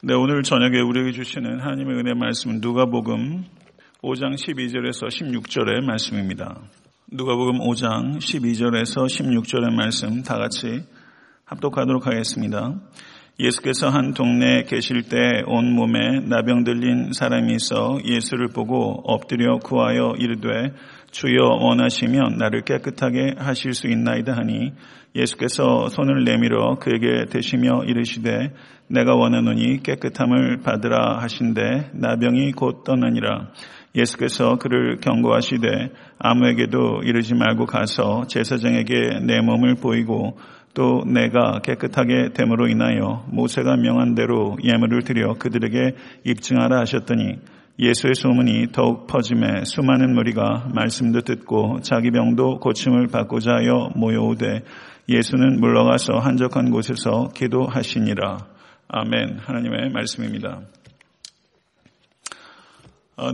근데 오늘 저녁에 우리에게 주시는 하나님의 은혜 말씀은 누가복음 5장 12절에서 16절의 말씀입니다. 누가복음 5장 12절에서 16절의 말씀 다 같이 합독하도록 하겠습니다. 예수께서 한 동네에 계실 때 온몸에 나병 들린 사람이 있어 예수를 보고 엎드려 구하여 이르되 주여 원하시면 나를 깨끗하게 하실 수 있나이다 하니 예수께서 손을 내밀어 그에게 대시며 이르시되 내가 원하노니 깨끗함을 받으라 하신대 나병이 곧 떠나니라. 예수께서 그를 경고하시되 아무에게도 이르지 말고 가서 제사장에게 내 몸을 보이고 또 내가 깨끗하게 됨으로 인하여 모세가 명한 대로 예물을 드려 그들에게 입증하라 하셨더니 예수의 소문이 더욱 퍼짐에 수많은 무리가 말씀도 듣고 자기 병도 고침을 받고자 하여 모여오되 예수는 물러가서 한적한 곳에서 기도하시니라. 아멘. 하나님의 말씀입니다.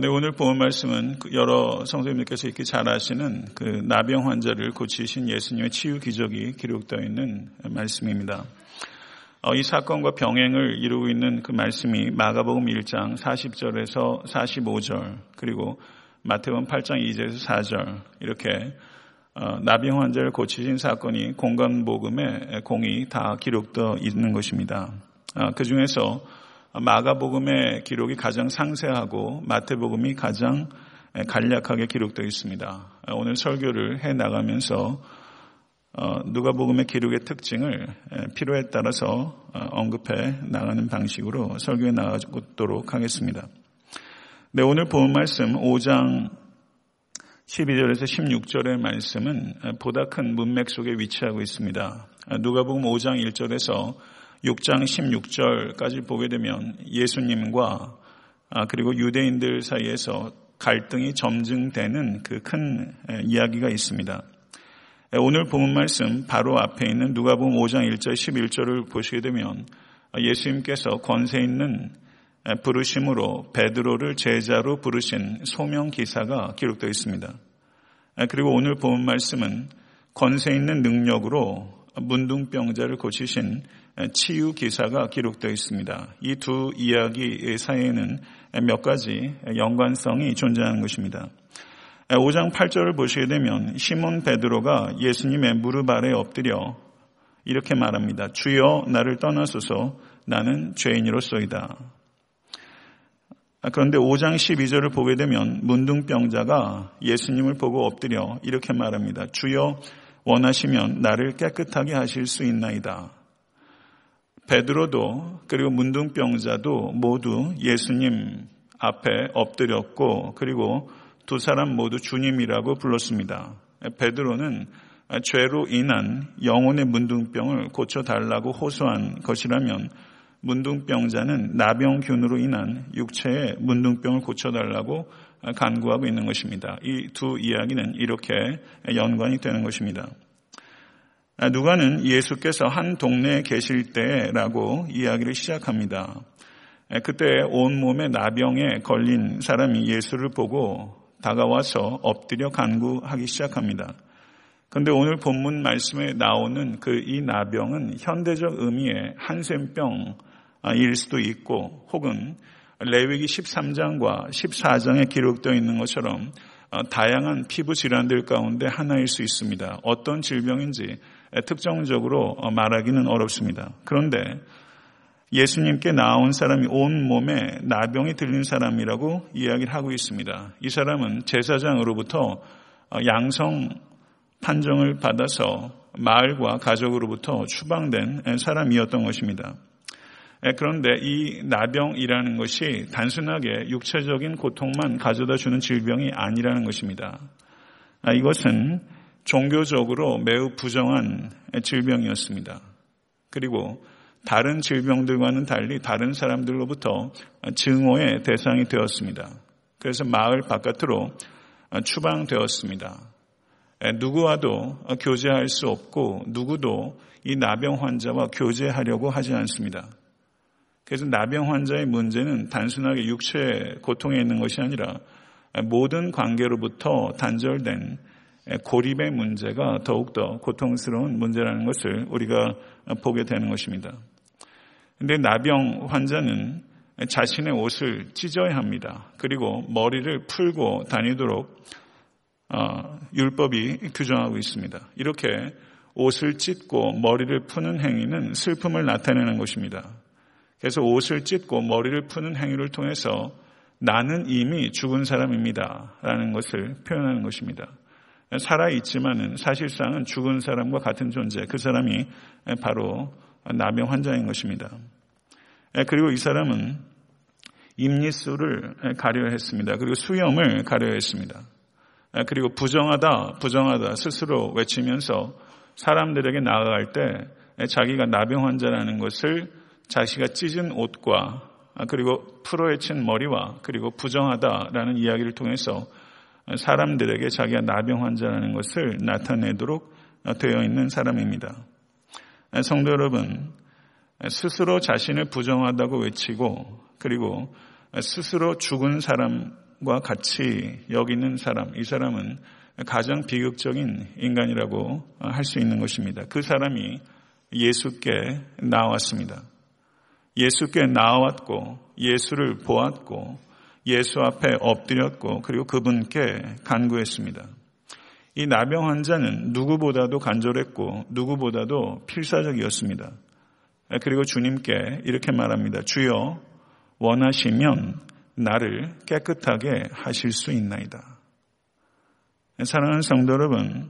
네, 오늘 본 말씀은 여러 성도님들께서 익히 잘 아시는 그 나병 환자를 고치신 예수님의 치유 기적이 기록되어 있는 말씀입니다. 이 사건과 병행을 이루고 있는 그 말씀이 마가복음 1장 40절에서 45절 그리고 마태복음 8장 2절에서 4절 이렇게 나병 환자를 고치신 사건이 공간복음에 공이 다 기록되어 있는 것입니다. 그 중에서 마가복음의 기록이 가장 상세하고 마태복음이 가장 간략하게 기록되어 있습니다. 오늘 설교를 해나가면서 누가복음의 기록의 특징을 필요에 따라서 언급해 나가는 방식으로 설교해 나가도록 하겠습니다. 네, 오늘 본 말씀 5장 12절에서 16절의 말씀은 보다 큰 문맥 속에 위치하고 있습니다. 누가복음 5장 1절에서 6장 16절까지 보게 되면 예수님과 그리고 유대인들 사이에서 갈등이 점증되는 그 큰 이야기가 있습니다. 오늘 본문 말씀 바로 앞에 있는 누가복음 5장 1절 11절을 보시게 되면 예수님께서 권세 있는 부르심으로 베드로를 제자로 부르신 소명 기사가 기록되어 있습니다. 그리고 오늘 본문 말씀은 권세 있는 능력으로 문둥병자를 고치신 치유 기사가 기록되어 있습니다. 이 두 이야기 사이에는 몇 가지 연관성이 존재하는 것입니다. 5장 8절을 보시게 되면 시몬 베드로가 예수님의 무릎 아래 엎드려 이렇게 말합니다. 주여 나를 떠나소서 나는 죄인이로소이다. 그런데 5장 12절을 보게 되면 문둥병자가 예수님을 보고 엎드려 이렇게 말합니다. 주여 원하시면 나를 깨끗하게 하실 수 있나이다. 베드로도 그리고 문둥병자도 모두 예수님 앞에 엎드렸고 그리고 두 사람 모두 주님이라고 불렀습니다. 베드로는 죄로 인한 영혼의 문둥병을 고쳐달라고 호소한 것이라면 문둥병자는 나병균으로 인한 육체의 문둥병을 고쳐달라고 간구하고 있는 것입니다. 이 두 이야기는 이렇게 연관이 되는 것입니다. 누가는 예수께서 한 동네에 계실 때라고 이야기를 시작합니다. 그때 온몸에 나병에 걸린 사람이 예수를 보고 다가와서 엎드려 간구하기 시작합니다. 그런데 오늘 본문 말씀에 나오는 그 이 나병은 현대적 의미의 한센병일 수도 있고 혹은 레위기 13장과 14장에 기록되어 있는 것처럼 다양한 피부 질환들 가운데 하나일 수 있습니다. 어떤 질병인지 특정적으로 말하기는 어렵습니다. 그런데 예수님께 나온 사람이 온몸에 나병이 들린 사람이라고 이야기를 하고 있습니다. 이 사람은 제사장으로부터 양성 판정을 받아서 마을과 가족으로부터 추방된 사람이었던 것입니다. 그런데 이 나병이라는 것이 단순하게 육체적인 고통만 가져다주는 질병이 아니라는 것입니다. 이것은 종교적으로 매우 부정한 질병이었습니다. 그리고 다른 질병들과는 달리 다른 사람들로부터 증오의 대상이 되었습니다. 그래서 마을 바깥으로 추방되었습니다. 누구와도 교제할 수 없고 누구도 이 나병 환자와 교제하려고 하지 않습니다. 그래서 나병 환자의 문제는 단순하게 육체의 고통에 있는 것이 아니라 모든 관계로부터 단절된 고립의 문제가 더욱더 고통스러운 문제라는 것을 우리가 보게 되는 것입니다. 그런데 나병 환자는 자신의 옷을 찢어야 합니다. 그리고 머리를 풀고 다니도록 율법이 규정하고 있습니다. 이렇게 옷을 찢고 머리를 푸는 행위는 슬픔을 나타내는 것입니다. 그래서 옷을 찢고 머리를 푸는 행위를 통해서 나는 이미 죽은 사람입니다 라는 것을 표현하는 것입니다. 살아있지만은 사실상은 죽은 사람과 같은 존재, 그 사람이 바로 나병 환자인 것입니다. 그리고 이 사람은 입니수를 가려 했습니다. 그리고 수염을 가려 했습니다. 그리고 부정하다, 부정하다 스스로 외치면서 사람들에게 나아갈 때 자기가 나병 환자라는 것을 자기가 찢은 옷과 그리고 풀어헤친 머리와 그리고 부정하다라는 이야기를 통해서 사람들에게 자기가 나병 환자라는 것을 나타내도록 되어 있는 사람입니다. 성도 여러분, 스스로 자신을 부정하다고 외치고 그리고 스스로 죽은 사람과 같이 여기는 사람, 이 사람은 가장 비극적인 인간이라고 할 수 있는 것입니다. 그 사람이 예수께 나왔습니다. 예수께 나왔고 예수를 보았고 예수 앞에 엎드렸고 그리고 그분께 간구했습니다. 이 나병 환자는 누구보다도 간절했고 누구보다도 필사적이었습니다. 그리고 주님께 이렇게 말합니다. 주여, 원하시면 나를 깨끗하게 하실 수 있나이다. 사랑하는 성도 여러분,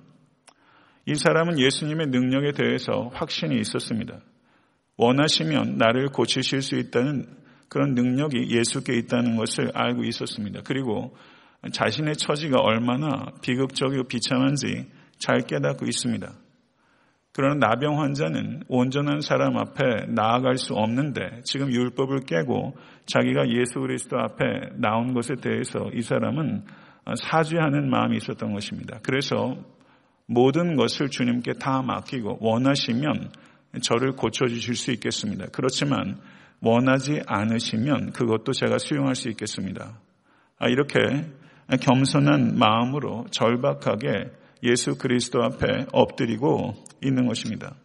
이 사람은 예수님의 능력에 대해서 확신이 있었습니다. 원하시면 나를 고치실 수 있다는 그런 능력이 예수께 있다는 것을 알고 있었습니다. 그리고 자신의 처지가 얼마나 비극적이고 비참한지 잘 깨닫고 있습니다. 그러나 나병 환자는 온전한 사람 앞에 나아갈 수 없는데 지금 율법을 깨고 자기가 예수 그리스도 앞에 나온 것에 대해서 이 사람은 사죄하는 마음이 있었던 것입니다. 그래서 모든 것을 주님께 다 맡기고 원하시면 저를 고쳐주실 수 있겠습니다. 그렇지만 원하지 않으시면 그것도 제가 수용할 수 있겠습니다. 이렇게 겸손한 마음으로 절박하게 예수 그리스도 앞에 엎드리고 있는 것입니다.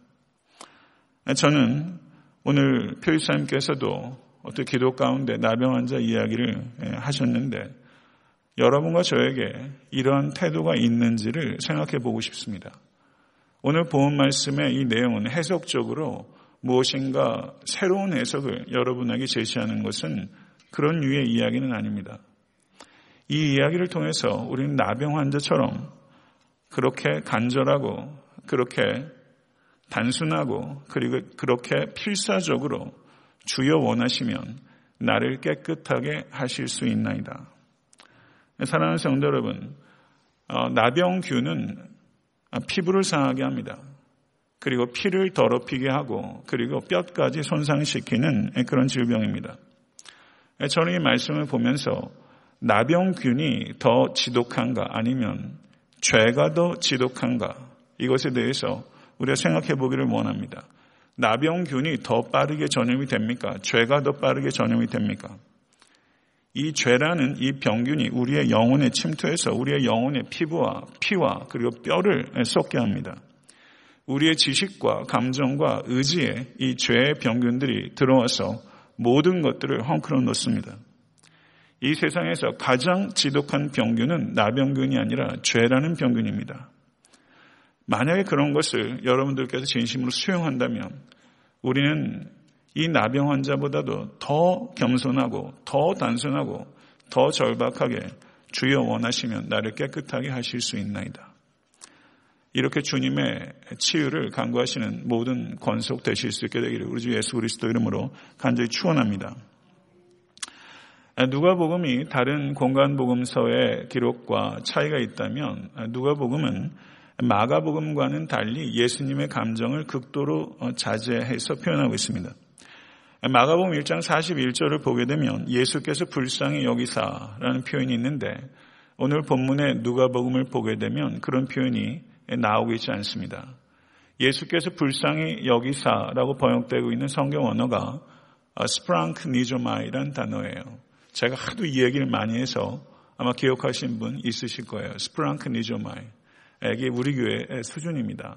저는 오늘 표집사님께서도 어떤 기도 가운데 나병 환자 이야기를 하셨는데 여러분과 저에게 이러한 태도가 있는지를 생각해 보고 싶습니다. 오늘 본 말씀의 이 내용은 해석적으로 무엇인가 새로운 해석을 여러분에게 제시하는 것은 그런 류의 이야기는 아닙니다. 이 이야기를 통해서 우리는 나병 환자처럼 그렇게 간절하고 그렇게 단순하고 그리고 그렇게 필사적으로 주여 원하시면 나를 깨끗하게 하실 수 있나이다. 사랑하는 성도 여러분, 나병균은 피부를 상하게 합니다. 그리고 피를 더럽히게 하고 그리고 뼈까지 손상시키는 그런 질병입니다. 저는 이 말씀을 보면서 나병균이 더 지독한가 아니면 죄가 더 지독한가 이것에 대해서 우리가 생각해 보기를 원합니다. 나병균이 더 빠르게 전염이 됩니까? 죄가 더 빠르게 전염이 됩니까? 이 죄라는 이 병균이 우리의 영혼에 침투해서 우리의 영혼의 피부와 피와 그리고 뼈를 썩게 합니다. 우리의 지식과 감정과 의지에 이 죄의 병균들이 들어와서 모든 것들을 헝클어 놓습니다. 이 세상에서 가장 지독한 병균은 나병균이 아니라 죄라는 병균입니다. 만약에 그런 것을 여러분들께서 진심으로 수용한다면 우리는 이 나병 환자보다도 더 겸손하고 더 단순하고 더 절박하게 주여 원하시면 나를 깨끗하게 하실 수 있나이다. 이렇게 주님의 치유를 간구하시는 모든 권속 되실 수 있게 되기를 우리 주 예수 그리스도 이름으로 간절히 축원합니다. 누가복음이 다른 공간복음서의 기록과 차이가 있다면 누가복음은 마가복음과는 달리 예수님의 감정을 극도로 자제해서 표현하고 있습니다. 마가복음 1장 41절을 보게 되면 예수께서 불쌍히 여기사라는 표현이 있는데 오늘 본문의 누가복음을 보게 되면 그런 표현이 나오고 있지 않습니다. 예수께서 불쌍히 여기사라고 번역되고 있는 성경 언어가 스프랑크니조마이라는 단어예요. 제가 하도 이 얘기를 많이 해서 아마 기억하신 분 있으실 거예요. 스프랑크니조마이. 이게 우리 교회의 수준입니다.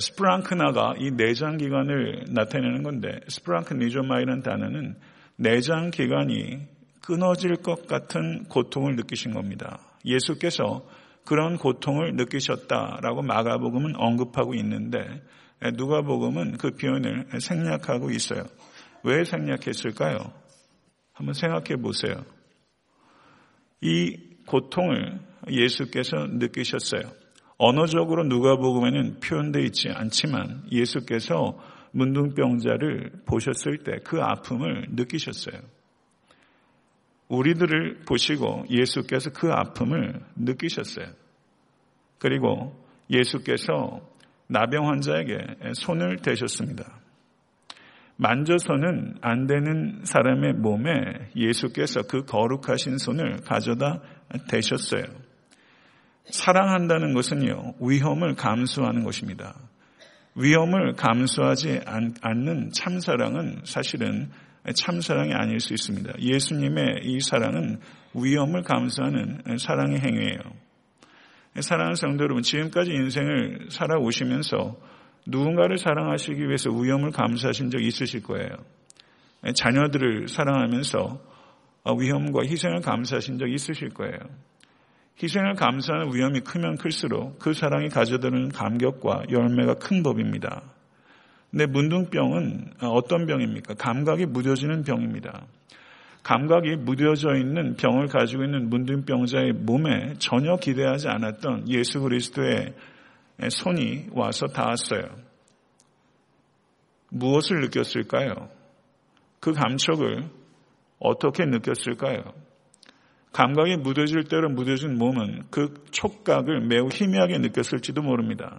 스프랑크나가 이 내장기관을 나타내는 건데, 스프랑크니조마이라는 단어는 내장기관이 끊어질 것 같은 고통을 느끼신 겁니다. 예수께서 그런 고통을 느끼셨다라고 마가복음은 언급하고 있는데 누가복음은 그 표현을 생략하고 있어요. 왜 생략했을까요? 한번 생각해 보세요. 이 고통을 예수께서 느끼셨어요. 언어적으로 누가복음에는 표현되어 있지 않지만 예수께서 문둥병자를 보셨을 때 그 아픔을 느끼셨어요. 우리들을 보시고 예수께서 그 아픔을 느끼셨어요. 그리고 예수께서 나병 환자에게 손을 대셨습니다. 만져서는 안 되는 사람의 몸에 예수께서 그 거룩하신 손을 가져다 대셨어요. 사랑한다는 것은요, 위험을 감수하는 것입니다. 위험을 감수하지 않는 참사랑은 사실은 참사랑이 아닐 수 있습니다. 예수님의 이 사랑은 위험을 감수하는 사랑의 행위예요. 사랑하는 성도 여러분, 지금까지 인생을 살아오시면서 누군가를 사랑하시기 위해서 위험을 감수하신 적 있으실 거예요. 자녀들을 사랑하면서 위험과 희생을 감수하신 적 있으실 거예요. 희생을 감수하는 위험이 크면 클수록 그 사랑이 가져다주는 감격과 열매가 큰 법입니다. 근데 문둥병은 어떤 병입니까? 감각이 무뎌지는 병입니다. 감각이 무뎌져 있는 병을 가지고 있는 문둥병자의 몸에 전혀 기대하지 않았던 예수 그리스도의 손이 와서 닿았어요. 무엇을 느꼈을까요? 그 감촉을 어떻게 느꼈을까요? 감각이 무뎌질 대로 무뎌진 몸은 그 촉각을 매우 희미하게 느꼈을지도 모릅니다.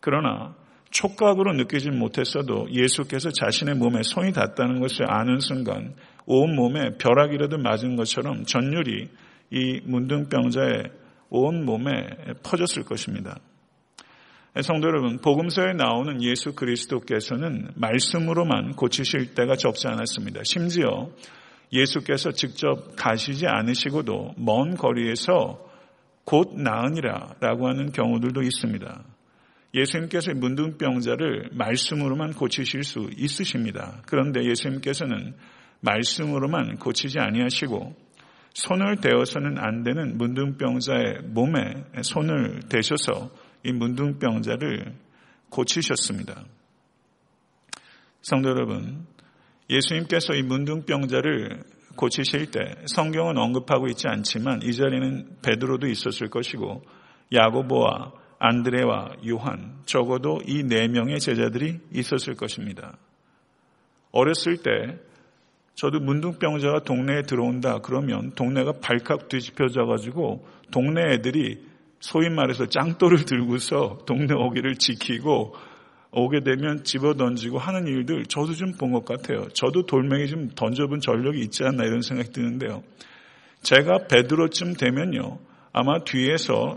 그러나 촉각으로 느끼지 못했어도 예수께서 자신의 몸에 손이 닿았다는 것을 아는 순간 온몸에 벼락이라도 맞은 것처럼 전율이 이 문둥병자의 온몸에 퍼졌을 것입니다. 성도 여러분, 복음서에 나오는 예수 그리스도께서는 말씀으로만 고치실 때가 적지 않았습니다. 심지어 예수께서 직접 가시지 않으시고도 먼 거리에서 곧 나으니라 라고 하는 경우들도 있습니다. 예수님께서 문둥병자를 말씀으로만 고치실 수 있으십니다. 그런데 예수님께서는 말씀으로만 고치지 아니하시고 손을 대어서는 안 되는 문둥병자의 몸에 손을 대셔서 이 문둥병자를 고치셨습니다. 성도 여러분, 예수님께서 이 문둥병자를 고치실 때 성경은 언급하고 있지 않지만 이 자리는 베드로도 있었을 것이고 야고보와 안드레와 요한, 적어도 이 네 명의 제자들이 있었을 것입니다. 어렸을 때 저도 문둥병자가 동네에 들어온다 그러면 동네가 발칵 뒤집혀져가지고 동네 애들이 소위 말해서 짱돌을 들고서 동네 오기를 지키고 오게 되면 집어던지고 하는 일들 저도 좀 본 것 같아요. 저도 돌멩이 좀 던져본 전력이 있지 않나 이런 생각이 드는데요. 제가 베드로쯤 되면요, 아마 뒤에서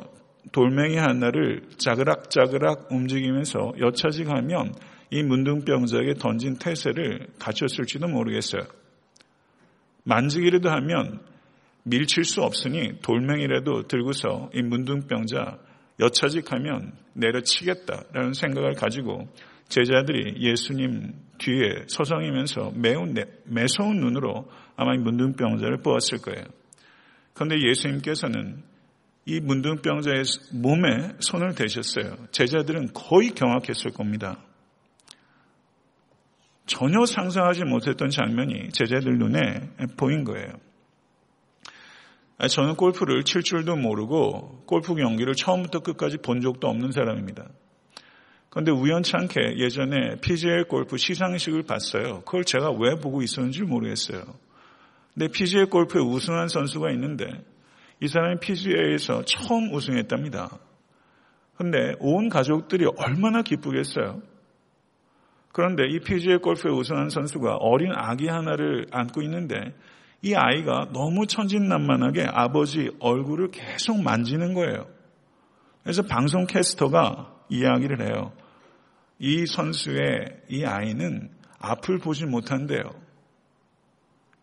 돌멩이 하나를 자그락자그락 움직이면서 여차지가면 이 문둥병자에게 던진 태세를 갖췄을지도 모르겠어요. 만지기라도 하면 밀칠 수 없으니 돌멩이라도 들고서 이 문둥병자 여차지가면 내려치겠다라는 생각을 가지고 제자들이 예수님 뒤에 서성이면서 매우 매서운 눈으로 아마 이 문둥병자를 보았을 거예요. 그런데 예수님께서는 이 문둥병자의 몸에 손을 대셨어요. 제자들은 거의 경악했을 겁니다. 전혀 상상하지 못했던 장면이 제자들 눈에 보인 거예요. 저는 골프를 칠 줄도 모르고 골프 경기를 처음부터 끝까지 본 적도 없는 사람입니다. 그런데 우연찮게 예전에 PGA 골프 시상식을 봤어요. 그걸 제가 왜 보고 있었는지 모르겠어요. 근데 PGA 골프에 우승한 선수가 있는데 이 사람이 PGA에서 처음 우승했답니다. 그런데 온 가족들이 얼마나 기쁘겠어요. 그런데 이 PGA 골프에 우승한 선수가 어린 아기 하나를 안고 있는데 이 아이가 너무 천진난만하게 아버지 얼굴을 계속 만지는 거예요. 그래서 방송캐스터가 이야기를 해요. 이 선수의 이 아이는 앞을 보지 못한대요.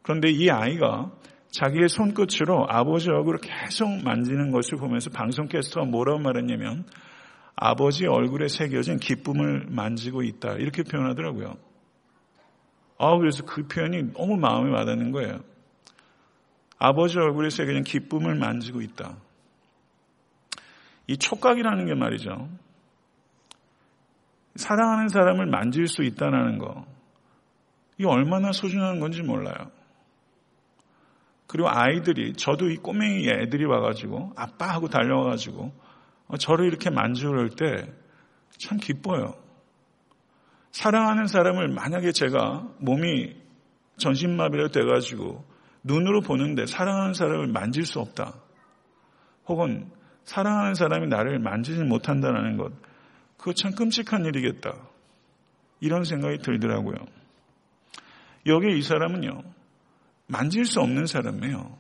그런데 이 아이가 자기의 손끝으로 아버지 얼굴을 계속 만지는 것을 보면서 방송캐스터가 뭐라고 말했냐면 아버지 얼굴에 새겨진 기쁨을 만지고 있다. 이렇게 표현하더라고요. 그래서 그 표현이 너무 마음에 와닿는 거예요. 아버지 얼굴에 새겨진 기쁨을 만지고 있다. 이 촉각이라는 게 말이죠. 사랑하는 사람을 만질 수 있다는 거. 이게 얼마나 소중한 건지 몰라요. 그리고 아이들이, 저도 이 꼬맹이 애들이 와가지고 아빠 하고 달려와가지고 저를 이렇게 만져올 때 참 기뻐요. 사랑하는 사람을 만약에 제가 몸이 전신마비로 돼가지고 눈으로 보는데 사랑하는 사람을 만질 수 없다. 혹은 사랑하는 사람이 나를 만지지 못한다는 것. 그거 참 끔찍한 일이겠다. 이런 생각이 들더라고요. 여기 이 사람은요. 만질 수 없는 사람이에요.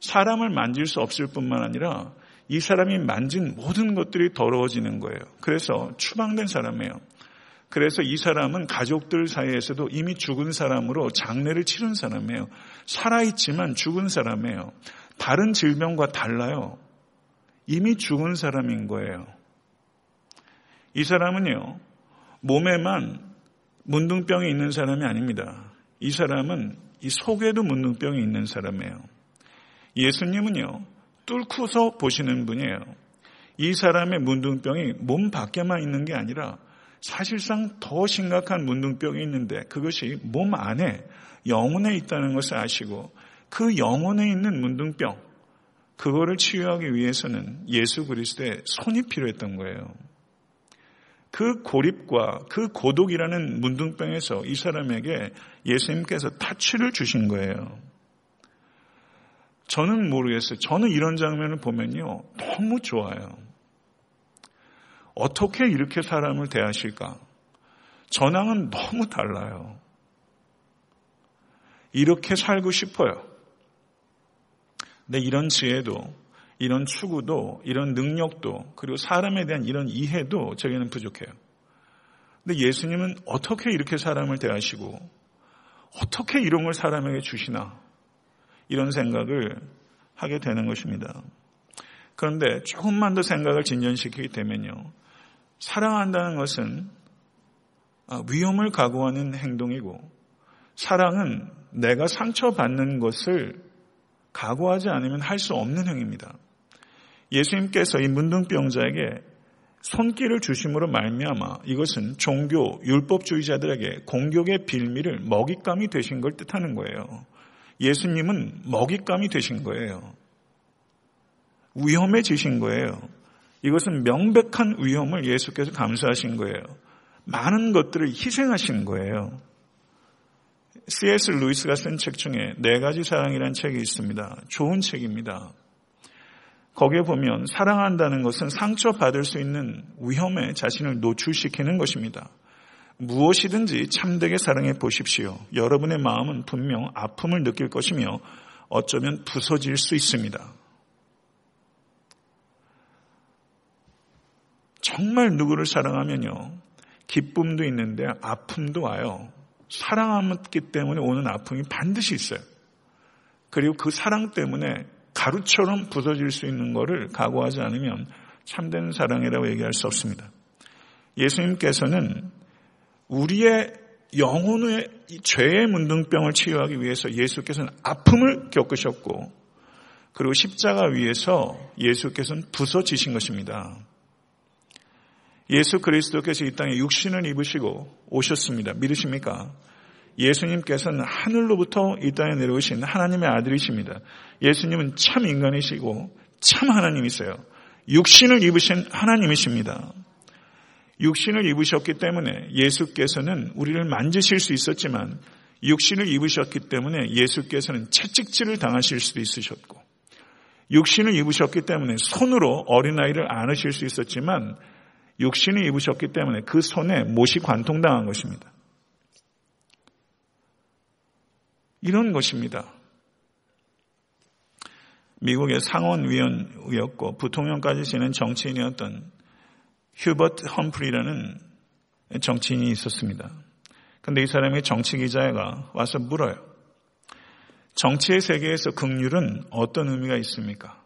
사람을 만질 수 없을 뿐만 아니라 이 사람이 만진 모든 것들이 더러워지는 거예요. 그래서 추방된 사람이에요. 그래서 이 사람은 가족들 사이에서도 이미 죽은 사람으로 장례를 치른 사람이에요. 살아있지만 죽은 사람이에요. 다른 질병과 달라요. 이미 죽은 사람인 거예요. 이 사람은요. 몸에만 문둥병이 있는 사람이 아닙니다. 이 사람은 이 속에도 문둥병이 있는 사람이에요. 예수님은요. 뚫고서 보시는 분이에요. 이 사람의 문둥병이 몸 밖에만 있는 게 아니라 사실상 더 심각한 문둥병이 있는데 그것이 몸 안에 영혼에 있다는 것을 아시고 그 영혼에 있는 문둥병 그거를 치유하기 위해서는 예수 그리스도의 손이 필요했던 거예요. 그 고립과 그 고독이라는 문둥병에서 이 사람에게 예수님께서 타치를 주신 거예요. 저는 모르겠어요. 저는 이런 장면을 보면요. 너무 좋아요. 어떻게 이렇게 사람을 대하실까? 전황은 너무 달라요. 이렇게 살고 싶어요. 근데 이런 지혜도, 이런 추구도, 이런 능력도, 그리고 사람에 대한 이런 이해도 저에게는 부족해요. 근데 예수님은 어떻게 이렇게 사람을 대하시고, 어떻게 이런 걸 사람에게 주시나? 이런 생각을 하게 되는 것입니다. 그런데 조금만 더 생각을 진전시키게 되면요. 사랑한다는 것은 위험을 각오하는 행동이고 사랑은 내가 상처받는 것을 각오하지 않으면 할 수 없는 행위입니다. 예수님께서 이 문둥병자에게 손길을 주심으로 말미암아 이것은 종교, 율법주의자들에게 공격의 빌미를 먹잇감이 되신 걸 뜻하는 거예요. 예수님은 먹잇감이 되신 거예요. 위험해지신 거예요. 이것은 명백한 위험을 예수께서 감수하신 거예요. 많은 것들을 희생하신 거예요. C.S. 루이스가 쓴 책 중에 4가지 사랑이라는 책이 있습니다. 좋은 책입니다. 거기에 보면 사랑한다는 것은 상처받을 수 있는 위험에 자신을 노출시키는 것입니다. 무엇이든지 참되게 사랑해 보십시오. 여러분의 마음은 분명 아픔을 느낄 것이며 어쩌면 부서질 수 있습니다. 정말 누구를 사랑하면요. 기쁨도 있는데 아픔도 와요. 사랑하기 때문에 오는 아픔이 반드시 있어요. 그리고 그 사랑 때문에 가루처럼 부서질 수 있는 거를 각오하지 않으면 참된 사랑이라고 얘기할 수 없습니다. 예수님께서는 우리의 영혼의 죄의 문둥병을 치유하기 위해서 예수께서는 아픔을 겪으셨고 그리고 십자가 위에서 예수께서는 부서지신 것입니다. 예수 그리스도께서 이 땅에 육신을 입으시고 오셨습니다. 믿으십니까? 예수님께서는 하늘로부터 이 땅에 내려오신 하나님의 아들이십니다. 예수님은 참 인간이시고 참 하나님이세요. 육신을 입으신 하나님이십니다. 육신을 입으셨기 때문에 예수께서는 우리를 만지실 수 있었지만 육신을 입으셨기 때문에 예수께서는 채찍질을 당하실 수도 있으셨고 육신을 입으셨기 때문에 손으로 어린아이를 안으실 수 있었지만 육신을 입으셨기 때문에 그 손에 못이 관통당한 것입니다. 이런 것입니다. 미국의 상원의원이었고 부통령까지 지낸 정치인이었던 휴버트 험프리라는 정치인이 있었습니다. 그런데 이 사람이 정치기자가 와서 물어요. 정치의 세계에서 긍휼은 어떤 의미가 있습니까?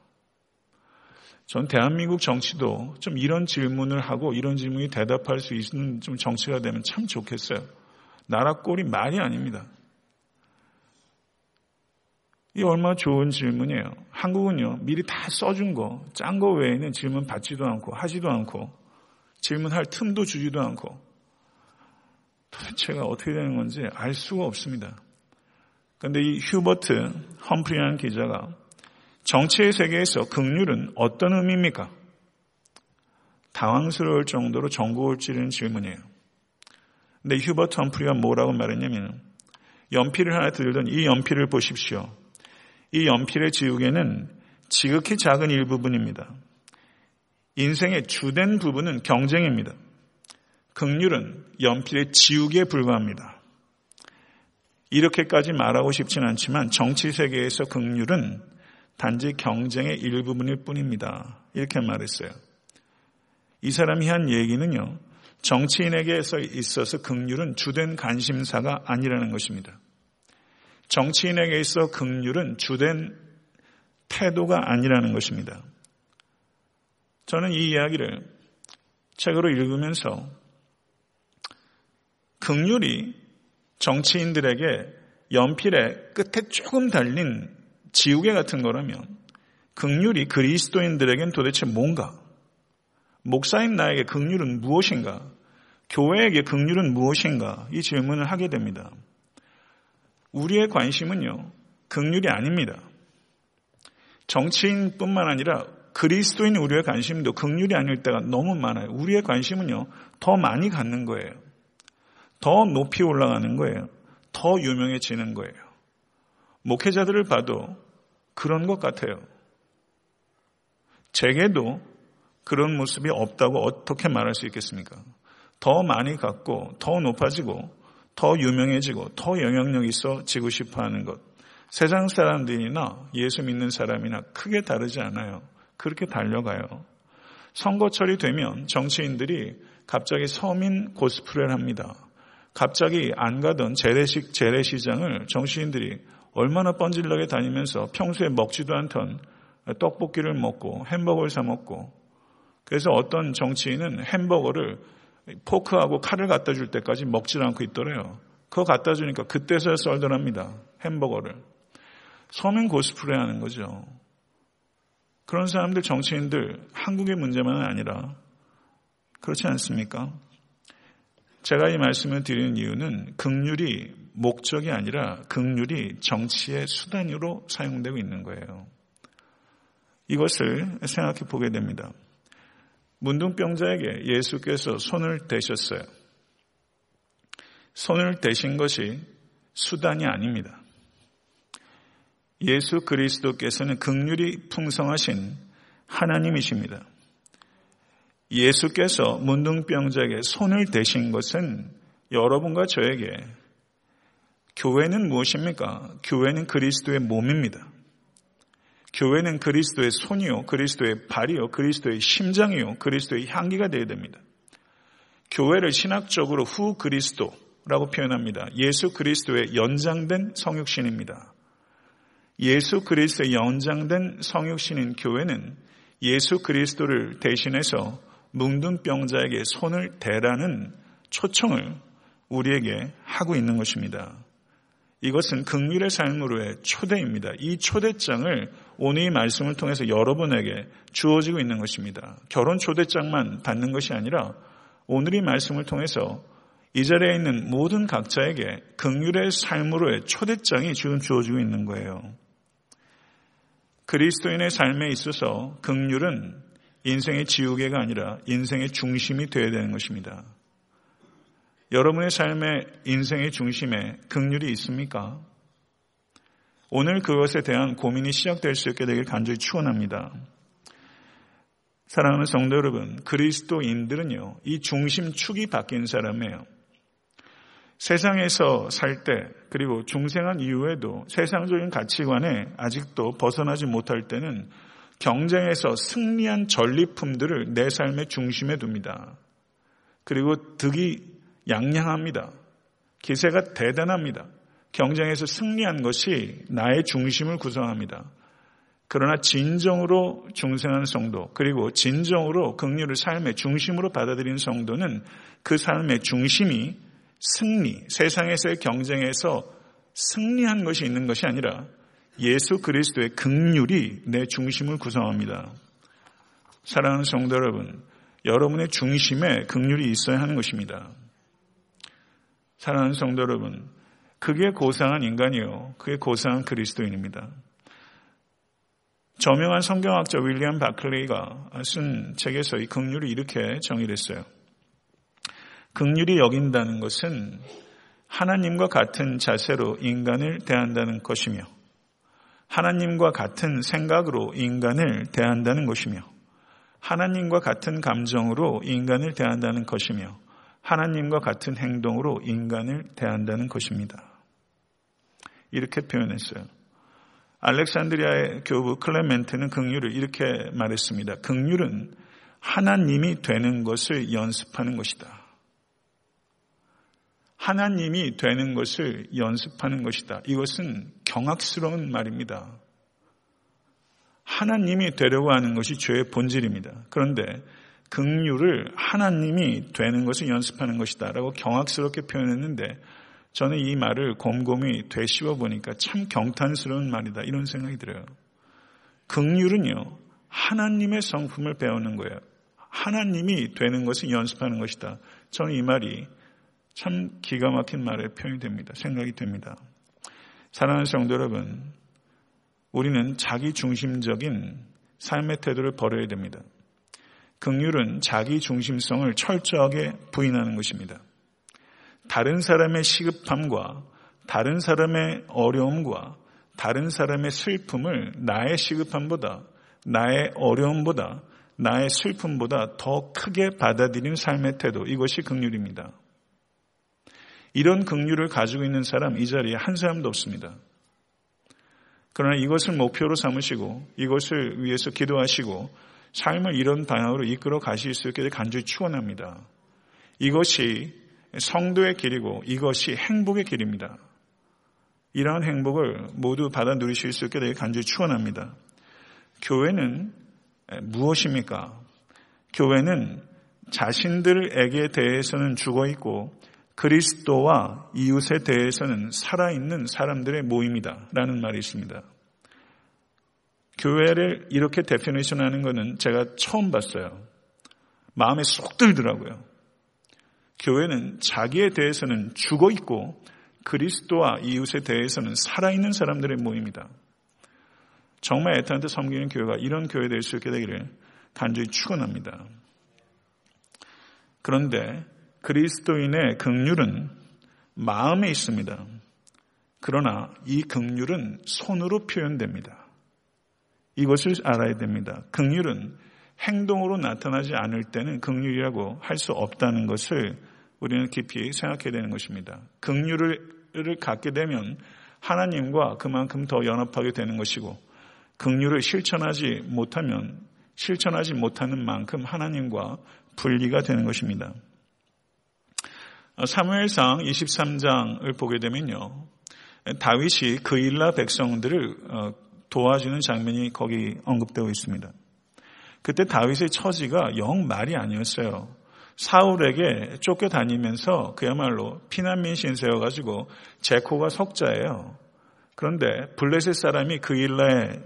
전 대한민국 정치도 좀 이런 질문을 하고 이런 질문이 대답할 수 있는 좀 정치가 되면 참 좋겠어요. 나라 꼴이 말이 아닙니다. 이 얼마나 좋은 질문이에요. 한국은요, 미리 다 써준 거, 짠 거 외에는 질문 받지도 않고, 하지도 않고, 질문할 틈도 주지도 않고, 도대체가 어떻게 되는 건지 알 수가 없습니다. 그런데 이 휴버트 험프리라는 기자가 정치의 세계에서 긍휼은 어떤 의미입니까? 당황스러울 정도로 정곡을 찌르는 질문이에요. 근데 휴버트 험프리가 뭐라고 말했냐면, 연필을 하나 들던 이 연필을 보십시오. 이 연필의 지우개는 지극히 작은 일부분입니다. 인생의 주된 부분은 경쟁입니다. 긍휼은 연필의 지우개에 불과합니다. 이렇게까지 말하고 싶진 않지만 정치 세계에서 긍휼은 단지 경쟁의 일부분일 뿐입니다. 이렇게 말했어요. 이 사람이 한 얘기는요, 정치인에게 있어서 긍휼은 주된 관심사가 아니라는 것입니다. 정치인에게 있어 긍휼은 주된 태도가 아니라는 것입니다. 저는 이 이야기를 책으로 읽으면서 긍휼이 정치인들에게 연필의 끝에 조금 달린 지우개 같은 거라면 긍휼이 그리스도인들에겐 도대체 뭔가? 목사인 나에게 긍휼은 무엇인가? 교회에게 긍휼은 무엇인가? 이 질문을 하게 됩니다. 우리의 관심은요, 긍휼이 아닙니다. 정치인뿐만 아니라 그리스도인 우리의 관심도 긍휼이 아닐 때가 너무 많아요. 우리의 관심은요, 더 많이 갖는 거예요. 더 높이 올라가는 거예요. 더 유명해지는 거예요. 목회자들을 봐도 그런 것 같아요. 제게도 그런 모습이 없다고 어떻게 말할 수 있겠습니까? 더 많이 갖고, 더 높아지고, 더 유명해지고, 더 영향력 있어 지고 싶어하는 것. 세상 사람들이나 예수 믿는 사람이나 크게 다르지 않아요. 그렇게 달려가요. 선거철이 되면 정치인들이 갑자기 서민 고스프레를 합니다. 갑자기 안 가던 재래시장을 정치인들이 얼마나 뻔질나게 다니면서 평소에 먹지도 않던 떡볶이를 먹고 햄버거를 사 먹고, 그래서 어떤 정치인은 햄버거를 포크하고 칼을 갖다 줄 때까지 먹질 않고 있더래요. 그거 갖다 주니까 그때서야 썰더랍니다. 햄버거를. 서민 고스프레 하는 거죠. 그런 사람들, 정치인들, 한국의 문제만 아니라 그렇지 않습니까? 제가 이 말씀을 드리는 이유는 긍휼이 목적이 아니라 긍휼이 정치의 수단으로 사용되고 있는 거예요. 이것을 생각해 보게 됩니다. 문둥병자에게 예수께서 손을 대셨어요. 손을 대신 것이 수단이 아닙니다. 예수 그리스도께서는 긍휼이 풍성하신 하나님이십니다. 예수께서 문둥병자에게 손을 대신 것은 여러분과 저에게, 교회는 무엇입니까? 교회는 그리스도의 몸입니다. 교회는 그리스도의 손이요, 그리스도의 발이요, 그리스도의 심장이요, 그리스도의 향기가 되어야 됩니다. 교회를 신학적으로 후 그리스도라고 표현합니다. 예수 그리스도의 연장된 성육신입니다. 예수 그리스도의 연장된 성육신인 교회는 예수 그리스도를 대신해서 문둥병자에게 손을 대라는 초청을 우리에게 하고 있는 것입니다. 이것은 긍휼의 삶으로의 초대입니다. 이 초대장을 오늘 이 말씀을 통해서 여러분에게 주어지고 있는 것입니다. 결혼 초대장만 받는 것이 아니라 오늘 이 말씀을 통해서 이 자리에 있는 모든 각자에게 긍휼의 삶으로의 초대장이 지금 주어지고 있는 거예요. 그리스도인의 삶에 있어서 긍휼은 인생의 지우개가 아니라 인생의 중심이 되어야 되는 것입니다. 여러분의 삶의 인생의 중심에 긍휼이 있습니까? 오늘 그것에 대한 고민이 시작될 수 있게 되길 간절히 축원합니다. 사랑하는 성도 여러분, 그리스도인들은요, 이 중심축이 바뀐 사람이에요. 세상에서 살 때, 그리고 중생한 이후에도 세상적인 가치관에 아직도 벗어나지 못할 때는 경쟁에서 승리한 전리품들을 내 삶의 중심에 둡니다. 그리고 득이 양양합니다. 기세가 대단합니다. 경쟁에서 승리한 것이 나의 중심을 구성합니다. 그러나 진정으로 중생한 성도, 그리고 진정으로 긍휼을 삶의 중심으로 받아들인 성도는 그 삶의 중심이 승리, 세상에서의 경쟁에서 승리한 것이 있는 것이 아니라 예수 그리스도의 긍휼이 내 중심을 구성합니다. 사랑하는 성도 여러분, 여러분의 중심에 긍휼이 있어야 하는 것입니다. 사랑하는 성도 여러분, 그게 고상한 인간이요, 그게 고상한 그리스도인입니다. 저명한 성경학자 윌리엄 바클레이가 쓴 책에서 이 긍휼을 이렇게 정의를 했어요. 긍휼히 여긴다는 것은 하나님과 같은 자세로 인간을 대한다는 것이며, 하나님과 같은 생각으로 인간을 대한다는 것이며, 하나님과 같은 감정으로 인간을 대한다는 것이며, 하나님과 같은 행동으로 인간을 대한다는 것입니다. 이렇게 표현했어요. 알렉산드리아의 교부 클레멘트는 긍휼을 이렇게 말했습니다. 긍휼은 하나님이 되는 것을 연습하는 것이다. 하나님이 되는 것을 연습하는 것이다. 이것은 경악스러운 말입니다. 하나님이 되려고 하는 것이 죄의 본질입니다. 그런데 긍휼을 하나님이 되는 것을 연습하는 것이다 라고 경악스럽게 표현했는데, 저는 이 말을 곰곰이 되씹어 보니까 참 경탄스러운 말이다 이런 생각이 들어요. 긍휼은요, 하나님의 성품을 배우는 거예요. 하나님이 되는 것을 연습하는 것이다. 저는 이 말이 참 기가 막힌 말의 표현이 됩니다. 생각이 됩니다. 사랑하는 성도 여러분, 우리는 자기중심적인 삶의 태도를 버려야 됩니다. 긍휼은 자기 중심성을 철저하게 부인하는 것입니다. 다른 사람의 시급함과 다른 사람의 어려움과 다른 사람의 슬픔을 나의 시급함보다, 나의 어려움보다, 나의 슬픔보다 더 크게 받아들인 삶의 태도, 이것이 긍휼입니다. 이런 긍휼을 가지고 있는 사람 이 자리에 한 사람도 없습니다. 그러나 이것을 목표로 삼으시고 이것을 위해서 기도하시고 삶을 이런 방향으로 이끌어 가실 수 있게 간절히 축원합니다. 이것이 성도의 길이고 이것이 행복의 길입니다. 이러한 행복을 모두 받아 누리실 수 있게 간절히 축원합니다. 교회는 무엇입니까? 교회는 자신들에게 대해서는 죽어 있고 그리스도와 이웃에 대해서는 살아있는 사람들의 모임이다 라는 말이 있습니다. 교회를 이렇게 데피니션하는 것은 제가 처음 봤어요. 마음에 쏙 들더라고요. 교회는 자기에 대해서는 죽어 있고 그리스도와 이웃에 대해서는 살아있는 사람들의 모임이다. 정말 애틀랜타 섬기는 교회가 이런 교회 될 수 있게 되기를 간절히 축원합니다. 그런데 그리스도인의 긍휼은 마음에 있습니다. 그러나 이 긍휼은 손으로 표현됩니다. 이것을 알아야 됩니다. 긍휼은 행동으로 나타나지 않을 때는 긍휼이라고 할 수 없다는 것을 우리는 깊이 생각해야 되는 것입니다. 긍휼을 갖게 되면 하나님과 그만큼 더 연합하게 되는 것이고, 긍휼을 실천하지 못하면 실천하지 못하는 만큼 하나님과 분리가 되는 것입니다. 사무엘상 23장을 보게 되면요, 다윗이 그일라 백성들을 도와주는 장면이 거기 언급되고 있습니다. 그때 다윗의 처지가 영 말이 아니었어요. 사울에게 쫓겨다니면서 그야말로 피난민 신세여가지고 제코가 석자예요. 그런데 블레셋 사람이 그일라에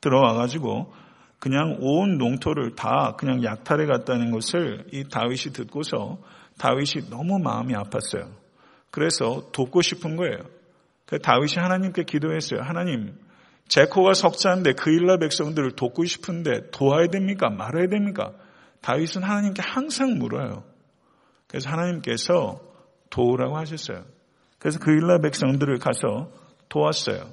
들어와가지고 그냥 온 농토를 다 그냥 약탈해 갔다는 것을 이 다윗이 듣고서 다윗이 너무 마음이 아팠어요. 그래서 돕고 싶은 거예요. 그래서 다윗이 하나님께 기도했어요. 하나님, 제코가 석자인데 그일라 백성들을 돕고 싶은데 도와야 됩니까? 말아야 됩니까? 다윗은 하나님께 항상 물어요. 그래서 하나님께서 도우라고 하셨어요. 그래서 그일라 백성들을 가서 도왔어요.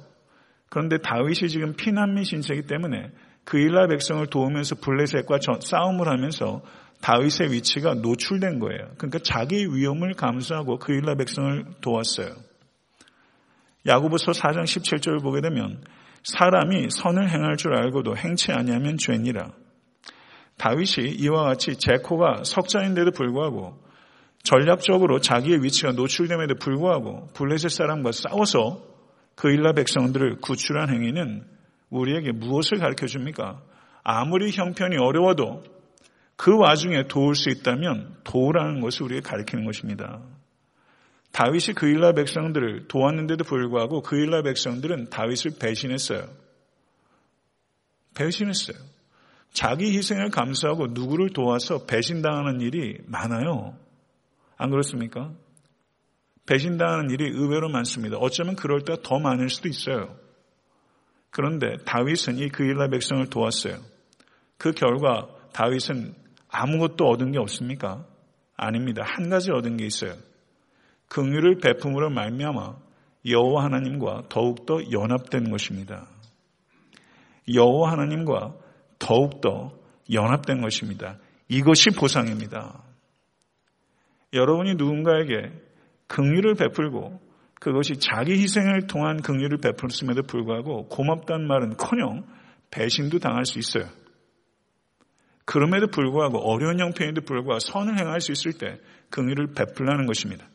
그런데 다윗이 지금 피난민 신세이기 때문에 그일라 백성을 도우면서 블레셋과 싸움을 하면서 다윗의 위치가 노출된 거예요. 그러니까 자기 위험을 감수하고 그일라 백성을 도왔어요. 야고보서 4장 17절을 보게 되면, 사람이 선을 행할 줄 알고도 행치 아니하면 죄니라. 다윗이 이와 같이 제코가 석자인데도 불구하고 전략적으로 자기의 위치가 노출됨에도 불구하고 블레셋 사람과 싸워서 그일라 백성들을 구출한 행위는 우리에게 무엇을 가르쳐줍니까? 아무리 형편이 어려워도 그 와중에 도울 수 있다면 도우라는 것을 우리에게 가르치는 것입니다. 다윗이 그일라 백성들을 도왔는데도 불구하고 그일라 백성들은 다윗을 배신했어요. 자기 희생을 감수하고 누구를 도와서 배신당하는 일이 많아요. 안 그렇습니까? 배신당하는 일이 의외로 많습니다. 어쩌면 그럴 때가 더 많을 수도 있어요. 그런데 다윗은 이 그일라 백성을 도왔어요. 그 결과 다윗은 아무것도 얻은 게 없습니까? 아닙니다. 한 가지 얻은 게 있어요. 긍휼을 베품으로 말미암아 여호와 하나님과 더욱더 연합된 것입니다. 여호와 하나님과 더욱더 연합된 것입니다. 이것이 보상입니다. 여러분이 누군가에게 긍휼을 베풀고 그것이 자기 희생을 통한 긍휼을 베풀었음에도 불구하고 고맙다는 말은커녕 배신도 당할 수 있어요. 그럼에도 불구하고 어려운 형편에도 불구하고 선을 행할 수 있을 때 긍휼을 베풀라는 것입니다.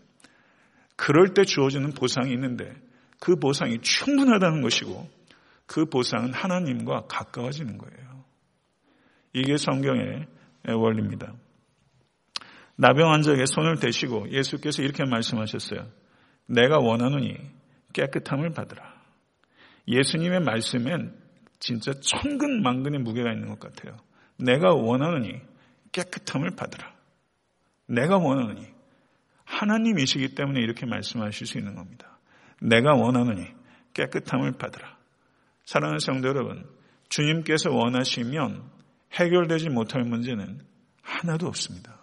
그럴 때 주어지는 보상이 있는데 그 보상이 충분하다는 것이고 그 보상은 하나님과 가까워지는 거예요. 이게 성경의 원리입니다. 나병 환자에게 손을 대시고 예수께서 이렇게 말씀하셨어요. 내가 원하노니 깨끗함을 받으라. 예수님의 말씀엔 진짜 천근만근의 무게가 있는 것 같아요. 내가 원하노니 깨끗함을 받으라. 내가 원하노니 하나님이시기 때문에 이렇게 말씀하실 수 있는 겁니다. 내가 원하노니 깨끗함을 받으라. 사랑하는 성도 여러분, 주님께서 원하시면 해결되지 못할 문제는 하나도 없습니다.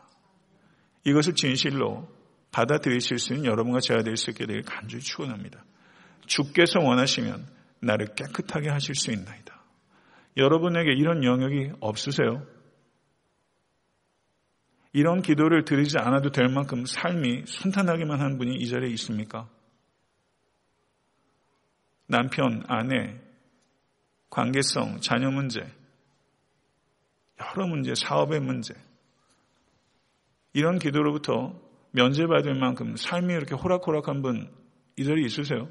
이것을 진실로 받아들이실 수 있는 여러분과 제가 될 수 있게 되길 간절히 축원합니다. 주께서 원하시면 나를 깨끗하게 하실 수 있나이다. 여러분에게 이런 영역이 없으세요? 이런 기도를 드리지 않아도 될 만큼 삶이 순탄하기만 한 분이 이 자리에 있습니까? 남편, 아내, 관계성, 자녀 문제, 여러 문제, 사업의 문제, 이런 기도로부터 면제받을 만큼 삶이 이렇게 호락호락한 분 이 자리에 있으세요?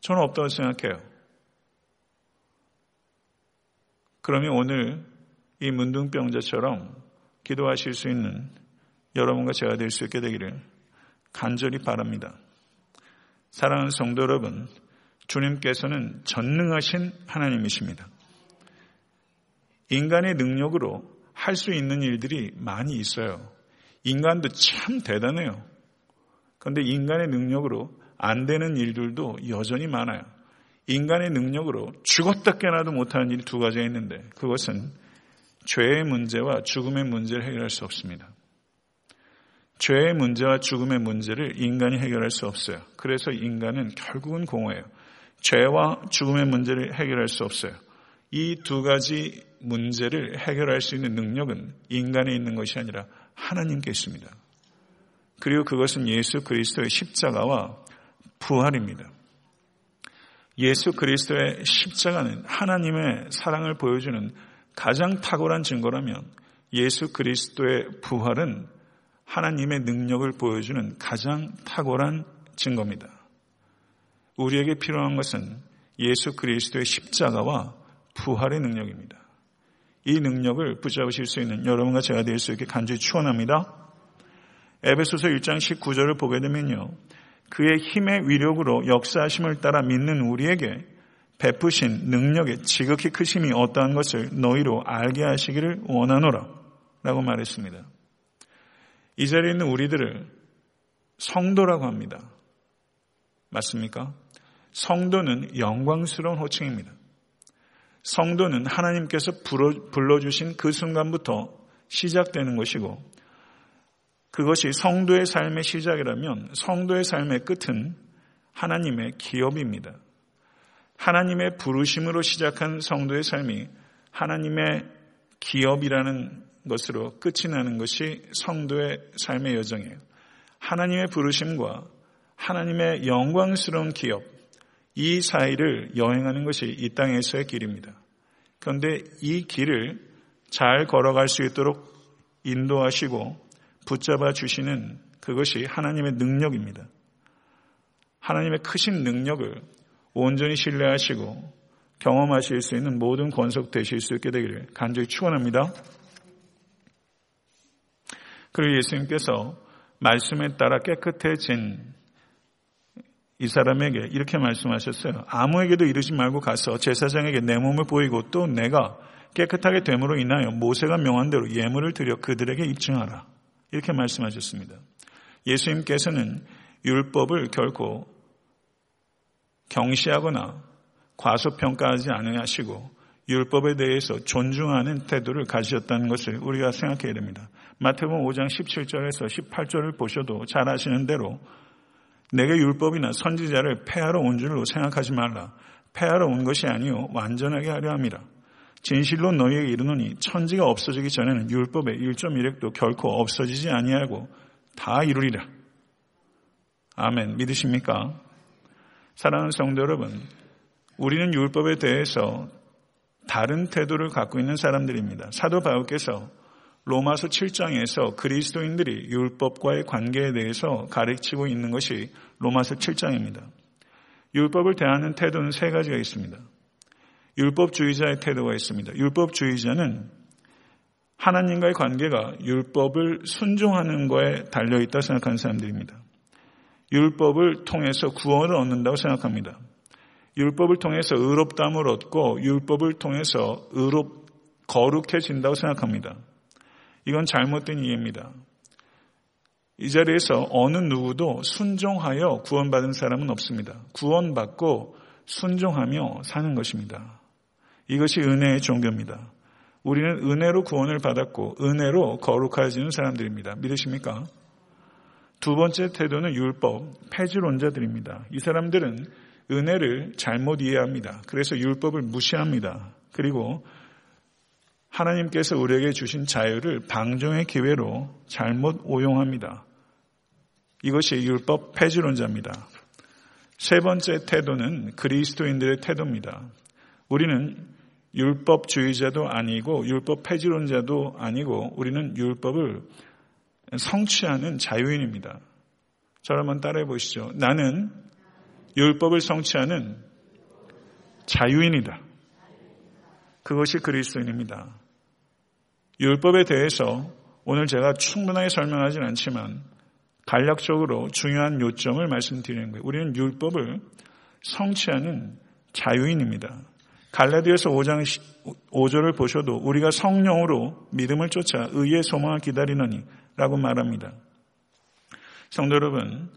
저는 없다고 생각해요. 그러면 오늘 이 문둥병자처럼 기도하실 수 있는 여러분과 제가 될 수 있게 되기를 간절히 바랍니다. 사랑하는 성도 여러분, 주님께서는 전능하신 하나님이십니다. 인간의 능력으로 할 수 있는 일들이 많이 있어요. 인간도 참 대단해요. 그런데 인간의 능력으로 안 되는 일들도 여전히 많아요. 인간의 능력으로 죽었다 깨나도 못하는 일이 두 가지가 있는데 그것은 죄의 문제와 죽음의 문제를 해결할 수 없습니다. 죄의 문제와 죽음의 문제를 인간이 해결할 수 없어요. 그래서 인간은 결국은 공허해요. 죄와 죽음의 문제를 해결할 수 없어요. 이 두 가지 문제를 해결할 수 있는 능력은 인간에 있는 것이 아니라 하나님께 있습니다. 그리고 그것은 예수 그리스도의 십자가와 부활입니다. 예수 그리스도의 십자가는 하나님의 사랑을 보여주는 가장 탁월한 증거라면 예수 그리스도의 부활은 하나님의 능력을 보여주는 가장 탁월한 증거입니다. 우리에게 필요한 것은 예수 그리스도의 십자가와 부활의 능력입니다. 이 능력을 붙잡으실 수 있는 여러분과 제가 될 수 있게 간절히 축원합니다. 에베소서 1장 19절을 보게 되면요. 그의 힘의 위력으로 역사하심을 따라 믿는 우리에게 베푸신 능력의 지극히 크심이 어떠한 것을 너희로 알게 하시기를 원하노라 라고 말했습니다. 이 자리에 있는 우리들을 성도라고 합니다. 맞습니까? 성도는 영광스러운 호칭입니다. 성도는 하나님께서 불러주신 그 순간부터 시작되는 것이고 그것이 성도의 삶의 시작이라면 성도의 삶의 끝은 하나님의 기업입니다. 하나님의 부르심으로 시작한 성도의 삶이 하나님의 기업이라는 것으로 끝이 나는 것이 성도의 삶의 여정이에요. 하나님의 부르심과 하나님의 영광스러운 기업, 이 사이를 여행하는 것이 이 땅에서의 길입니다. 그런데 이 길을 잘 걸어갈 수 있도록 인도하시고 붙잡아 주시는 그것이 하나님의 능력입니다. 하나님의 크신 능력을 온전히 신뢰하시고 경험하실 수 있는 모든 권속 되실 수 있게 되기를 간절히 축원합니다. 그리고 예수님께서 말씀에 따라 깨끗해진 이 사람에게 이렇게 말씀하셨어요. 아무에게도 이르지 말고 가서 제사장에게 내 몸을 보이고 또 내가 깨끗하게 됨으로 인하여 모세가 명한 대로 예물을 드려 그들에게 입증하라. 이렇게 말씀하셨습니다. 예수님께서는 율법을 결코 경시하거나 과소평가하지 않으시고 율법에 대해서 존중하는 태도를 가지셨다는 것을 우리가 생각해야 됩니다. 마태복음 5장 17절에서 18절을 보셔도 잘 아시는 대로 내게 율법이나 선지자를 폐하러 온 줄로 생각하지 말라. 폐하러 온 것이 아니요 완전하게 하려 함이라. 진실로 너희에게 이르노니 천지가 없어지기 전에는 율법의 1.1획도 결코 없어지지 아니하고 다 이루리라. 아멘. 믿으십니까? 사랑하는 성도 여러분, 우리는 율법에 대해서 다른 태도를 갖고 있는 사람들입니다. 사도 바울께서 로마서 7장에서 그리스도인들이 율법과의 관계에 대해서 가르치고 있는 것이 로마서 7장입니다. 율법을 대하는 태도는 세 가지가 있습니다. 율법주의자의 태도가 있습니다. 율법주의자는 하나님과의 관계가 율법을 순종하는 거에 달려있다 생각하는 사람들입니다. 율법을 통해서 구원을 얻는다고 생각합니다. 율법을 통해서 의롭다함을 얻고 율법을 통해서 거룩해진다고 생각합니다. 이건 잘못된 이해입니다. 이 자리에서 어느 누구도 순종하여 구원받은 사람은 없습니다. 구원받고 순종하며 사는 것입니다. 이것이 은혜의 종교입니다. 우리는 은혜로 구원을 받았고 은혜로 거룩해지는 사람들입니다. 믿으십니까? 두 번째 태도는 율법, 폐지론자들입니다. 이 사람들은 은혜를 잘못 이해합니다. 그래서 율법을 무시합니다. 그리고 하나님께서 우리에게 주신 자유를 방종의 기회로 잘못 오용합니다. 이것이 율법 폐지론자입니다. 세 번째 태도는 그리스도인들의 태도입니다. 우리는 율법주의자도 아니고 율법 폐지론자도 아니고 우리는 율법을 성취하는 자유인입니다. 저를 한번 따라해 보시죠. 나는 율법을 성취하는 자유인이다. 그것이 그리스도인입니다. 율법에 대해서 오늘 제가 충분하게 설명하진 않지만 간략적으로 중요한 요점을 말씀드리는 거예요. 우리는 율법을 성취하는 자유인입니다. 갈라디아서 5장 5절을 보셔도 우리가 성령으로 믿음을 쫓아 의의 소망을 기다리느니 라고 말합니다. 성도 여러분,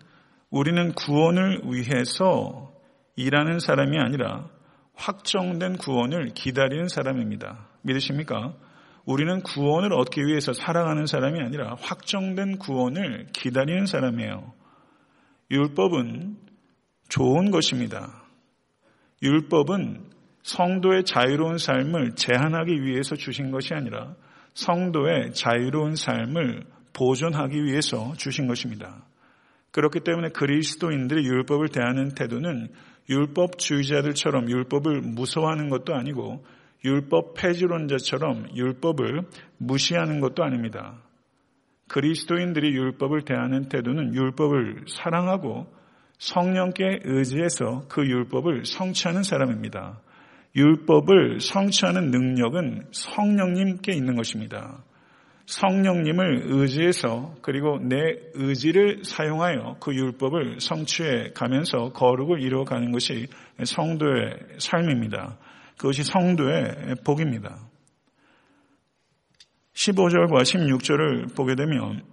우리는 구원을 위해서 일하는 사람이 아니라 확정된 구원을 기다리는 사람입니다. 믿으십니까? 우리는 구원을 얻기 위해서 살아가는 사람이 아니라 확정된 구원을 기다리는 사람이에요. 율법은 좋은 것입니다. 율법은 성도의 자유로운 삶을 제한하기 위해서 주신 것이 아니라 성도의 자유로운 삶을 보존하기 위해서 주신 것입니다. 그렇기 때문에 그리스도인들이 율법을 대하는 태도는 율법주의자들처럼 율법을 무서워하는 것도 아니고 율법 폐지론자처럼 율법을 무시하는 것도 아닙니다. 그리스도인들이 율법을 대하는 태도는 율법을 사랑하고 성령께 의지해서 그 율법을 성취하는 사람입니다. 율법을 성취하는 능력은 성령님께 있는 것입니다. 성령님을 의지해서 그리고 내 의지를 사용하여 그 율법을 성취해 가면서 거룩을 이루어가는 것이 성도의 삶입니다. 그것이 성도의 복입니다. 15절과 16절을 보게 되면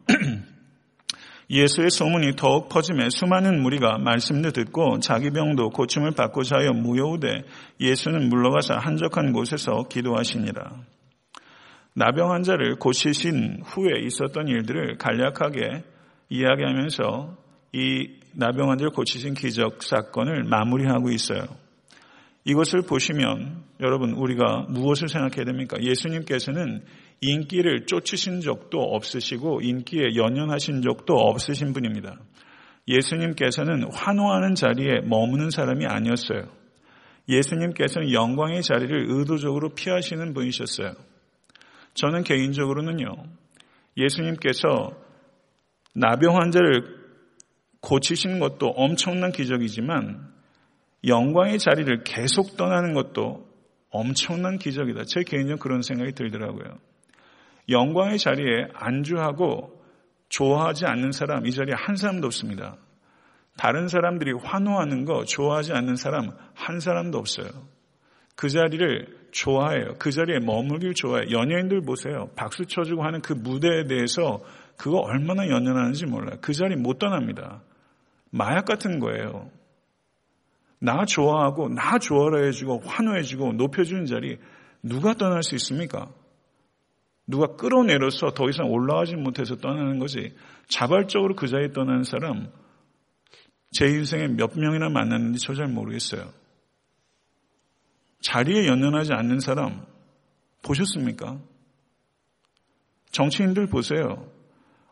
예수의 소문이 더욱 퍼짐에 수많은 무리가 말씀도 듣고 자기 병도 고침을 받고자 하여 무여우되 예수는 물러가사 한적한 곳에서 기도하시니라. 나병 환자를 고치신 후에 있었던 일들을 간략하게 이야기하면서 이 나병 환자를 고치신 기적 사건을 마무리하고 있어요. 이것을 보시면 여러분 우리가 무엇을 생각해야 됩니까? 예수님께서는 인기를 쫓으신 적도 없으시고 인기에 연연하신 적도 없으신 분입니다. 예수님께서는 환호하는 자리에 머무는 사람이 아니었어요. 예수님께서는 영광의 자리를 의도적으로 피하시는 분이셨어요. 저는 개인적으로는요, 예수님께서 나병 환자를 고치시는 것도 엄청난 기적이지만 영광의 자리를 계속 떠나는 것도 엄청난 기적이다. 제 개인적으로 그런 생각이 들더라고요. 영광의 자리에 안주하고 좋아하지 않는 사람, 이 자리에 한 사람도 없습니다. 다른 사람들이 환호하는 거 좋아하지 않는 사람 한 사람도 없어요. 그 자리를 좋아해요. 그 자리에 머물길 좋아해요. 연예인들 보세요. 박수 쳐주고 하는 그 무대에 대해서 그거 얼마나 연연하는지 몰라요. 그 자리 못 떠납니다. 마약 같은 거예요. 나 좋아하고 나 좋아라 해주고 환호해주고 높여주는 자리 누가 떠날 수 있습니까? 누가 끌어내려서 더 이상 올라가지 못해서 떠나는 거지. 자발적으로 그 자리에 떠나는 사람 제 인생에 몇 명이나 만났는지 저 잘 모르겠어요. 자리에 연연하지 않는 사람 보셨습니까? 정치인들 보세요.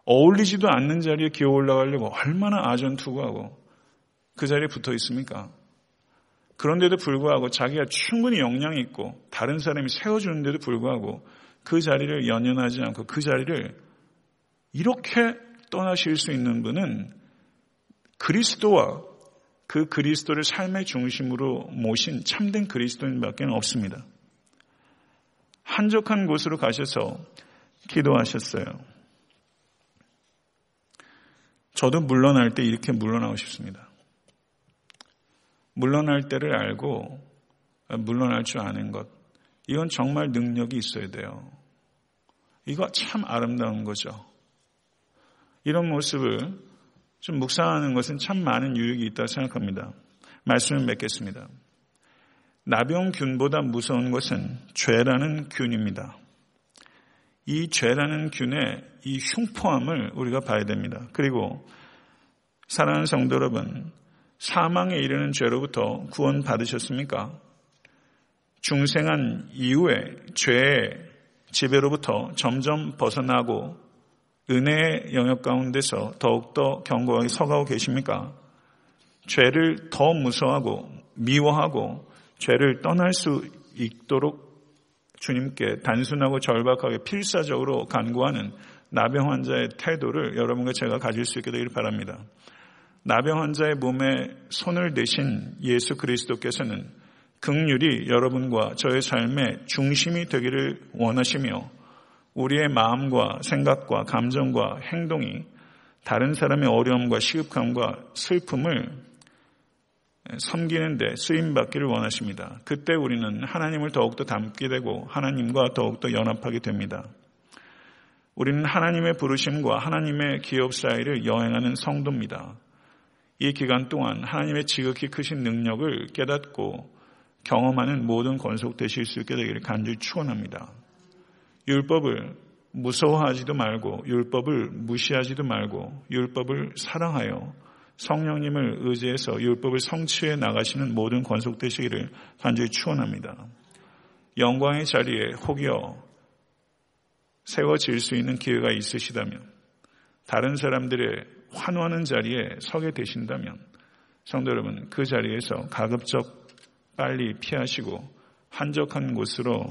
어울리지도 않는 자리에 기어 올라가려고 얼마나 아전투구하고 그 자리에 붙어 있습니까? 그런데도 불구하고 자기가 충분히 역량이 있고 다른 사람이 세워주는데도 불구하고 그 자리를 연연하지 않고 그 자리를 이렇게 떠나실 수 있는 분은 그리스도와 그 그리스도를 삶의 중심으로 모신 참된 그리스도인밖에 없습니다. 한적한 곳으로 가셔서 기도하셨어요. 저도 물러날 때 이렇게 물러나고 싶습니다. 물러날 때를 알고 물러날 줄 아는 것, 이건 정말 능력이 있어야 돼요. 이거 참 아름다운 거죠. 이런 모습을 좀 묵상하는 것은 참 많은 유익이 있다고 생각합니다. 말씀을 맺겠습니다. 나병균보다 무서운 것은 죄라는 균입니다. 이 죄라는 균의 이 흉포함을 우리가 봐야 됩니다. 그리고 사랑하는 성도 여러분, 사망에 이르는 죄로부터 구원 받으셨습니까? 중생한 이후에 죄의 지배로부터 점점 벗어나고 은혜의 영역 가운데서 더욱더 견고하게 서가고 계십니까? 죄를 더 무서워하고 미워하고 죄를 떠날 수 있도록 주님께 단순하고 절박하게 필사적으로 간구하는 나병 환자의 태도를 여러분과 제가 가질 수 있게 되길 바랍니다. 나병 환자의 몸에 손을 대신 예수 그리스도께서는 긍휼이 여러분과 저의 삶의 중심이 되기를 원하시며 우리의 마음과 생각과 감정과 행동이 다른 사람의 어려움과 시급함과 슬픔을 섬기는 데 쓰임받기를 원하십니다. 그때 우리는 하나님을 더욱더 닮게 되고 하나님과 더욱더 연합하게 됩니다. 우리는 하나님의 부르심과 하나님의 기업 사이를 여행하는 성도입니다. 이 기간 동안 하나님의 지극히 크신 능력을 깨닫고 경험하는 모든 권속되실 수 있게 되기를 간절히 축원합니다. 율법을 무서워하지도 말고 율법을 무시하지도 말고 율법을 사랑하여 성령님을 의지해서 율법을 성취해 나가시는 모든 권속되시기를 간절히 축원합니다. 영광의 자리에 혹여 세워질 수 있는 기회가 있으시다면, 다른 사람들의 환호하는 자리에 서게 되신다면 성도 여러분, 그 자리에서 가급적 빨리 피하시고 한적한 곳으로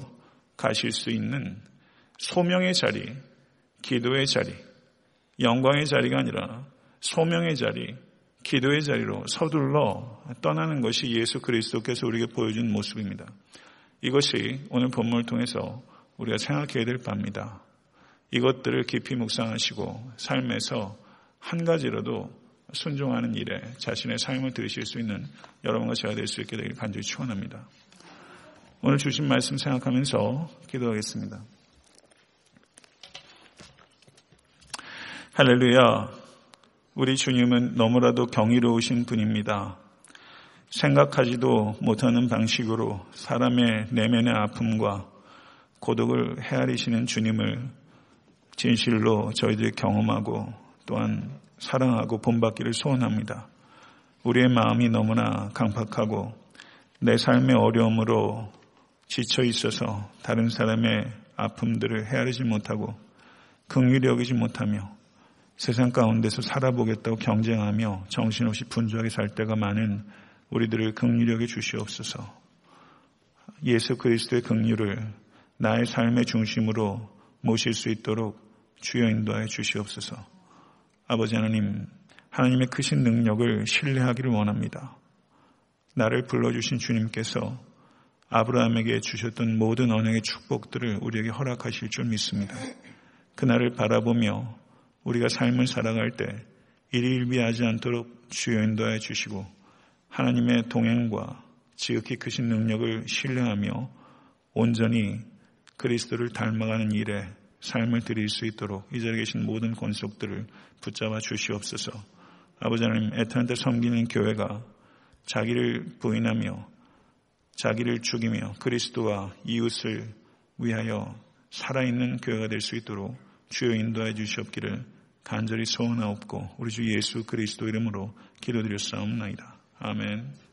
가실 수 있는 소명의 자리, 기도의 자리, 영광의 자리가 아니라 소명의 자리, 기도의 자리로 서둘러 떠나는 것이 예수 그리스도께서 우리에게 보여준 모습입니다. 이것이 오늘 본문을 통해서 우리가 생각해야 될 바입니다. 이것들을 깊이 묵상하시고 삶에서 한 가지라도 순종하는 일에 자신의 삶을 들으실 수 있는 여러분과 제가 될 수 있게 되길 간절히 축원합니다. 오늘 주신 말씀 생각하면서 기도하겠습니다. 할렐루야. 우리 주님은 너무나도 경이로우신 분입니다. 생각하지도 못하는 방식으로 사람의 내면의 아픔과 고독을 헤아리시는 주님을 진실로 저희들이 경험하고 또한 사랑하고 본받기를 소원합니다. 우리의 마음이 너무나 강팍하고 내 삶의 어려움으로 지쳐 있어서 다른 사람의 아픔들을 헤아리지 못하고 긍휼히 여기지 못하며 세상 가운데서 살아보겠다고 경쟁하며 정신없이 분주하게 살 때가 많은 우리들을 긍휼히 여겨 주시옵소서. 예수 그리스도의 긍휼을 나의 삶의 중심으로 모실 수 있도록 주여 인도하여 주시옵소서. 아버지 하나님, 하나님의 크신 능력을 신뢰하기를 원합니다. 나를 불러주신 주님께서 아브라함에게 주셨던 모든 언약의 축복들을 우리에게 허락하실 줄 믿습니다. 그날을 바라보며 우리가 삶을 살아갈 때 일희일비하지 않도록 주여 인도해 주시고 하나님의 동행과 지극히 크신 능력을 신뢰하며 온전히 그리스도를 닮아가는 일에 삶을 드릴 수 있도록 이 자리에 계신 모든 권속들을 붙잡아 주시옵소서. 아버지 하나님, 애틀랜타 섬기는 교회가 자기를 부인하며 자기를 죽이며 그리스도와 이웃을 위하여 살아있는 교회가 될 수 있도록 주여 인도해 주시옵기를 간절히 소원하옵고 우리 주 예수 그리스도 이름으로 기도드렸사옵나이다. 아멘.